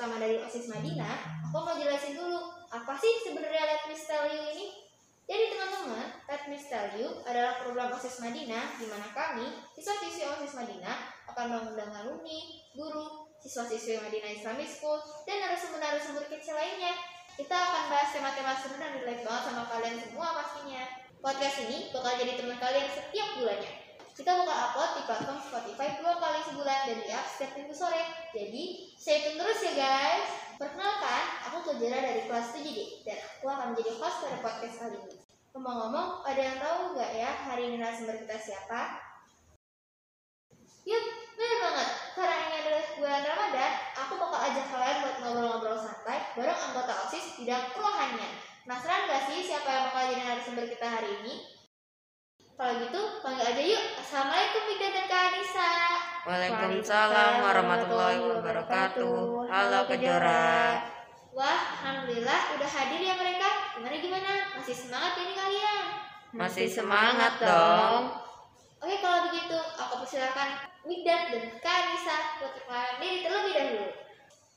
utama dari Osis Madinah, aku mau jelasin dulu apa sih sebenarnya Let Me Tell You ini. Jadi teman-teman, Let Me Tell You adalah program Osis Madinah di mana kami, siswa-siswi Osis Madinah, akan mengundang alumni, guru, siswa-siswi Madinah Islamic School, dan narasumber-narasumber kecil lainnya. Kita akan bahas tema-tema seru dan relate banget sama kalian semua pastinya. Podcast ini bakal jadi teman kalian setiap bulannya. Kita bakal upload di platform Spotify 2 kali sebulan dan di app setiap Minggu sore. Jadi, stay tune terus ya guys. Perkenalkan, aku Kejora dari kelas 7D dan aku akan menjadi host pada podcast kali ini. Ngomong-ngomong, ada yang tahu nggak ya hari ini narasumber kita siapa? Yup, bener banget. Karena ini adalah bulan Ramadhan, aku bakal ajak kalian buat ngobrol-ngobrol santai bareng anggota OSIS bidang kerohanian. Penasaran nggak sih siapa yang bakal jadi narasumber kita hari ini? Kalau gitu, panggil aja yuk. Assalamualaikum Miqdad dan Kak Annisa. Waalaikumsalam warahmatullahi wabarakatuh. Halo Kejora. Wah, alhamdulillah udah hadir ya mereka. Gimana? Masih semangat ya nih kalian? Masih semangat dong. Oke, kalau begitu aku persilakan Miqdad dan Kak Annisa buat perkenalan diri terlebih dahulu.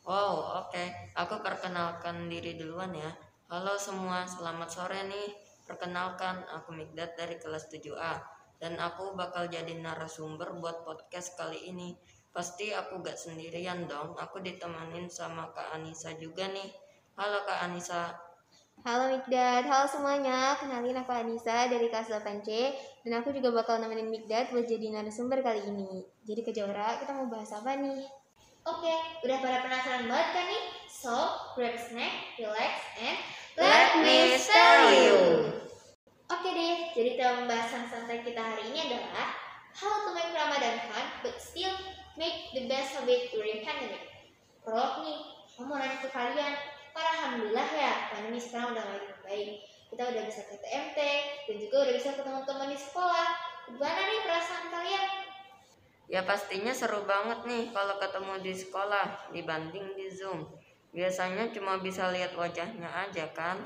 Wow, oke. Aku perkenalkan diri duluan ya. Halo semua, selamat sore nih. Perkenalkan, aku Miqdad dari kelas 7A dan aku bakal jadi narasumber buat podcast kali ini. Pasti aku gak sendirian dong, aku ditemanin sama Kak Annisa juga nih. Halo Kak Annisa. Halo Miqdad, halo semuanya. Kenalin aku Annisa dari kelas 8C dan aku juga bakal nemenin Miqdad buat jadi narasumber kali ini. Jadi Kejora, kita mau bahas apa nih? Oke, udah pada penasaran banget kan nih? So, grab snack, relax, and Let Me Tell You. Oke deh, jadi tema pembahasan santai kita hari ini adalah How to make Ramadan fun but still make the best of it during pandemic. Prolog nih, aku mau nanya ke kalian. Alhamdulillah ya, pandemi sekarang udah makin baik. Kita udah bisa ke TMT dan juga udah bisa ketemu teman di sekolah. Gimana nih perasaan kalian? Ya pastinya seru banget nih kalau ketemu di sekolah dibanding di Zoom. Biasanya cuma bisa lihat wajahnya aja kan.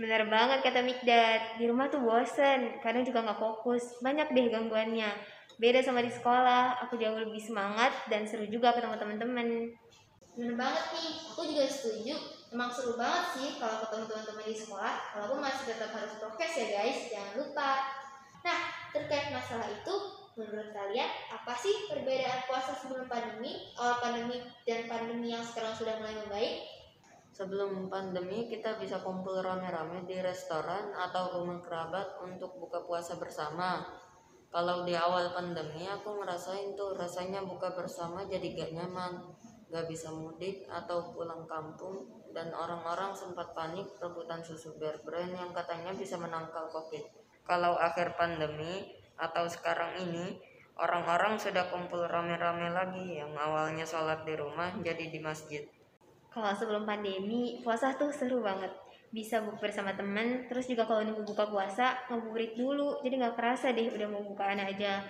Bener banget kata Miqdad, di rumah tuh bosen, kadang juga gak fokus, banyak deh gangguannya. Beda sama di sekolah, aku jauh lebih semangat dan seru juga ketemu teman-teman. Bener banget nih, aku juga setuju. Emang seru banget sih kalau ketemu teman-teman di sekolah, walaupun masih tetap harus prokes ya guys, jangan lupa. Nah, terkait masalah itu, menurut kalian, apa sih perbedaan puasa sebelum pandemi, awal pandemi, dan pandemi yang sekarang sudah mulai membaik? Sebelum pandemi, kita bisa kumpul rame-rame di restoran atau rumah kerabat untuk buka puasa bersama. Kalau di awal pandemi, aku ngerasain tuh rasanya buka bersama jadi gak nyaman. Gak bisa mudik atau pulang kampung, dan orang-orang sempat panik rebutan susu Bear Brand yang katanya bisa menangkal COVID. Kalau akhir pandemi, atau sekarang ini, orang-orang sudah kumpul rame-rame lagi yang awalnya sholat di rumah jadi di masjid. Kalau sebelum pandemi, puasa tuh seru banget. Bisa bukber sama temen, terus juga kalau nunggu buka puasa, ngeburit dulu, jadi gak kerasa deh udah mau bukaan aja.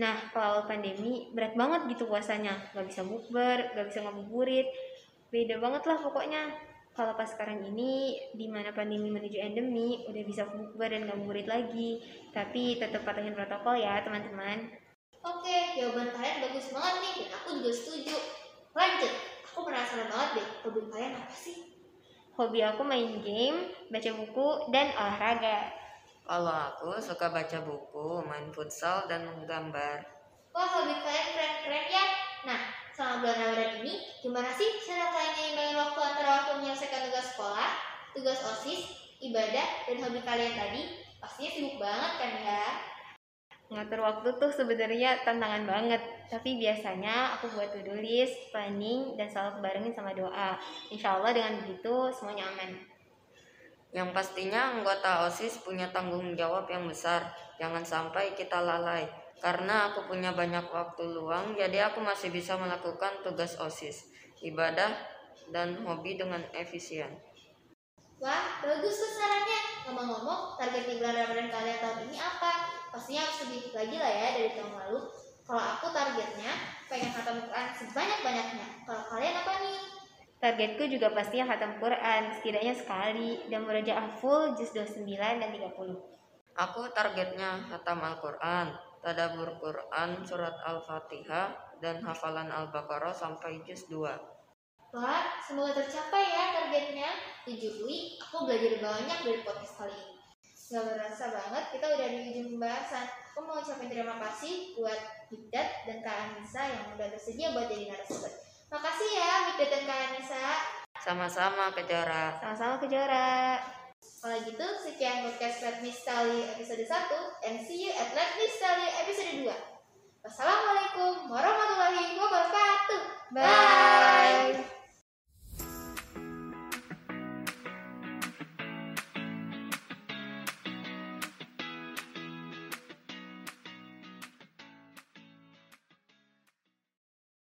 Nah, kalau pandemi, berat banget gitu puasanya. Gak bisa bukber, gak bisa ngeburit, beda banget lah pokoknya. Kalau pas sekarang ini, di mana pandemi menuju endemi, udah bisa bukber dan gak murid lagi. Tapi tetap patuhin protokol ya, teman-teman. Oke, jawaban kalian bagus banget nih, dan aku juga setuju. Lanjut, aku penasaran banget deh, hobi kalian apa sih? Hobi aku main game, baca buku, dan olahraga. Kalau aku suka baca buku, main futsal, dan menggambar. Wah, hobi kalian keren-keren ya. Nah, selama bulan Ramadan ini, gimana sih cara kalian nyimbangin waktu antara waktu menyelesaikan tugas sekolah, tugas OSIS, ibadah, dan hobi kalian tadi? Pastinya sibuk banget kan ya? Ngatur waktu tuh sebenarnya tantangan banget, tapi biasanya aku buat to-do list, planning, dan selalu barengin sama doa. Insya Allah dengan begitu semuanya aman. Yang pastinya anggota OSIS punya tanggung jawab yang besar, jangan sampai kita lalai. Karena aku punya banyak waktu luang, jadi aku masih bisa melakukan tugas OSIS, ibadah, dan hobi dengan efisien. Wah, bagus tuh sarannya. Ngomong-ngomong, target di bulan Ramadan kalian tahun ini apa? Pastinya harus lebih lagi lah ya dari tahun lalu. Kalau aku targetnya, pengen khatam Quran sebanyak-banyaknya. Kalau kalian apa nih? Targetku juga pastinya khatam Quran, setidaknya sekali, dan murojaah full juz 29 dan 30. Aku targetnya khatam Al-Quran, tadabbur Quran, surat Al-Fatihah, dan hafalan Al-Baqarah sampai juz 2. Pak, semoga tercapai ya targetnya. 7 week, aku belajar banyak dari podcast kali ini. Gak berasa banget, kita udah di ujung pembahasan. Aku mau ucapin terima kasih buat Miqdad dan Kak Annisa yang udah bersedia buat jadi narasumber. Makasih ya Miqdad dan Kak Annisa. Sama-sama Kejora. Sama-sama Kejora. Kalau gitu, sekian podcast Let Me Tell You episode 1 and see you at Let Me Tell You episode 2. Wassalamualaikum warahmatullahi wabarakatuh. Bye!